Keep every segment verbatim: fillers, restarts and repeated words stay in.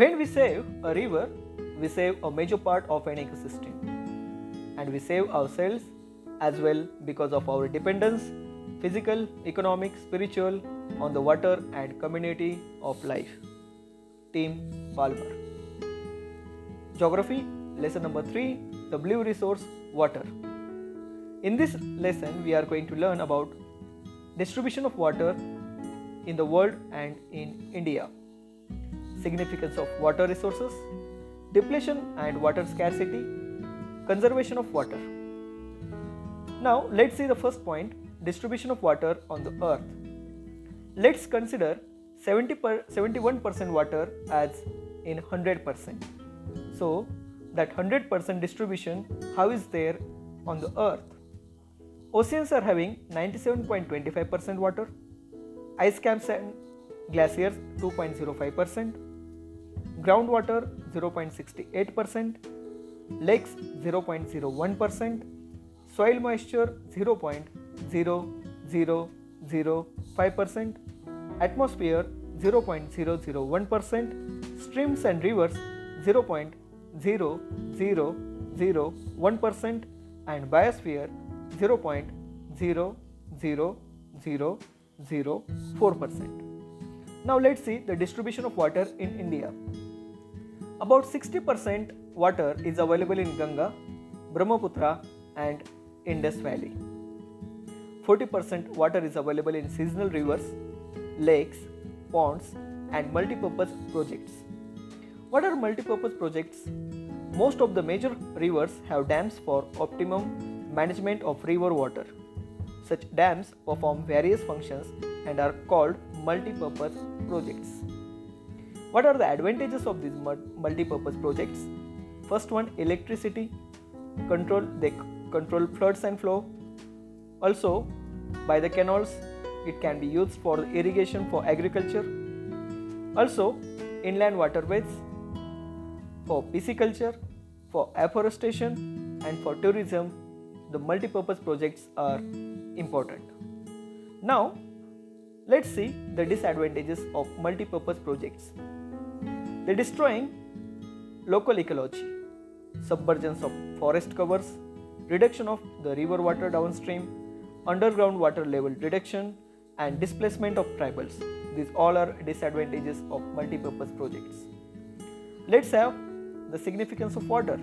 When we save a river, we save a major part of an ecosystem, and we save ourselves as well because of our dependence, physical, economic, spiritual, on the water and community of life. Team Balmar. Geography, lesson number three, the blue resource, water. In this lesson, we are going to learn about distribution of water in the world and in India, significance of water resources, depletion and water scarcity, conservation of water. Now, let's see the first point, distribution of water on the earth. Let's consider seventy per, seventy-one percent water as in one hundred percent. So, that one hundred percent distribution, how is there on the earth? Oceans are having ninety-seven point two five percent water, ice caps and glaciers two point zero five percent, groundwater zero point six eight percent, lakes zero point zero one percent, soil moisture zero point zero zero zero five percent, atmosphere zero point zero zero one percent, streams and rivers zero point zero zero zero one percent, and biosphere zero point zero zero zero four percent. Now let's see the distribution of water in India. About sixty percent water is available in Ganga, Brahmaputra and Indus Valley. forty percent water is available in seasonal rivers, lakes, ponds and multi-purpose projects. What are multi-purpose projects? Most of the major rivers have dams for optimum management of river water. Such dams perform various functions and are called multi-purpose projects. What are the advantages of these multi-purpose projects? First one, electricity, control, they control floods and flow. Also, by the canals, it can be used for irrigation for agriculture. Also, inland waterways for pisciculture, for afforestation and for tourism. The multi-purpose projects are important. Now, let's see the disadvantages of multi-purpose projects. They destroying local ecology, submergence of forest covers, reduction of the river water downstream, underground water level reduction and displacement of tribals. These all are disadvantages of multi-purpose projects. Let's have the significance of water.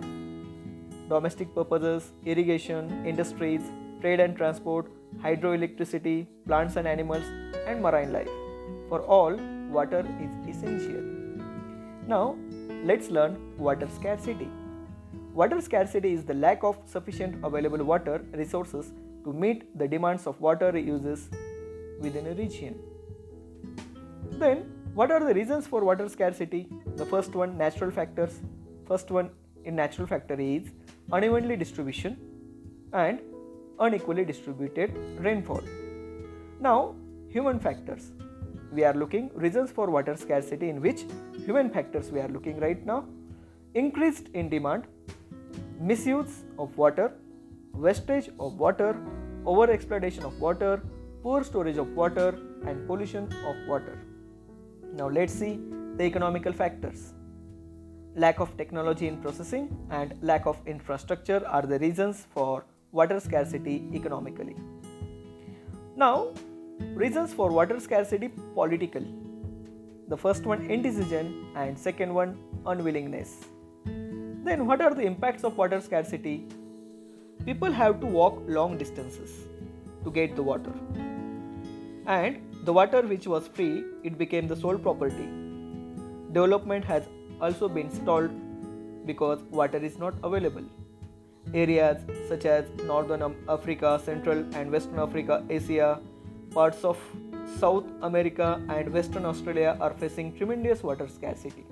Domestic purposes, irrigation, industries, trade and transport, hydroelectricity, plants and animals, and marine life. For all, water is essential. Now, let's learn water scarcity. Water scarcity is the lack of sufficient available water resources to meet the demands of water uses within a region. Then, what are the reasons for water scarcity? The first one, natural factors. First one in natural factor is unevenly distribution and unequally distributed rainfall. Now, human factors. We are looking reasons for water scarcity in which human factors we are looking right now. Increased in demand, misuse of water, wastage of water, overexploitation of water, poor storage of water and pollution of water. Now let's see the economical factors. Lack of technology in processing and lack of infrastructure are the reasons for water scarcity economically. Now, reasons for water scarcity political. The first one, indecision, and second one, unwillingness. Then what are the impacts of water scarcity? People have to walk long distances to get the water. And the water which was free, it became the sole property. Development has also been stalled because water is not available. Areas such as Northern Africa, Central and Western Africa, Asia, parts of South America and Western Australia are facing tremendous water scarcity.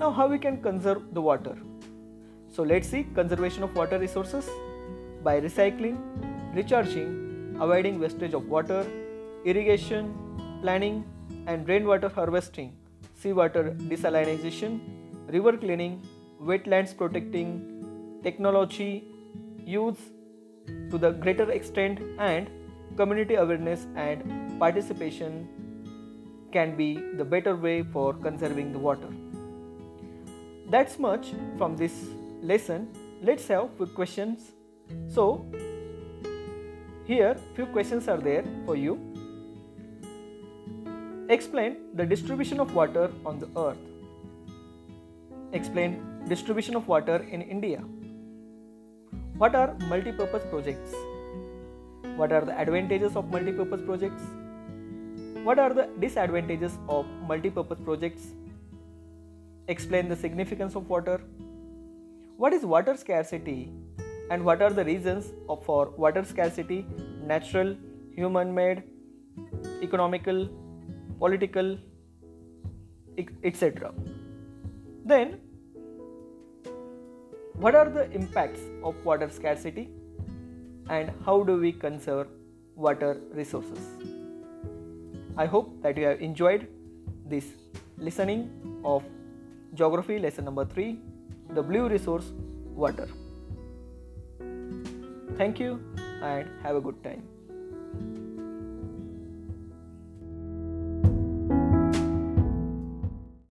Now, how we can conserve the water? So let's see conservation of water resources by recycling, recharging, avoiding wastage of water, irrigation, planning and rainwater harvesting, seawater desalinization, river cleaning, wetlands protecting, technology use to the greater extent, and community awareness and participation can be the better way for conserving the water. That's much from this lesson. Let's have few questions. So here few questions are there for you. Explain the distribution of water on the earth. Explain distribution of water in India. What are multipurpose projects? What are the advantages of multipurpose projects? What are the disadvantages of multipurpose projects? Explain the significance of water. What is water scarcity? And what are the reasons for water scarcity? Natural, human-made, economical, political, et cetera. Then, what are the impacts of water scarcity and how do we conserve water resources? I hope that you have enjoyed this listening of Geography lesson number three, the blue resource, water. Thank you and have a good time.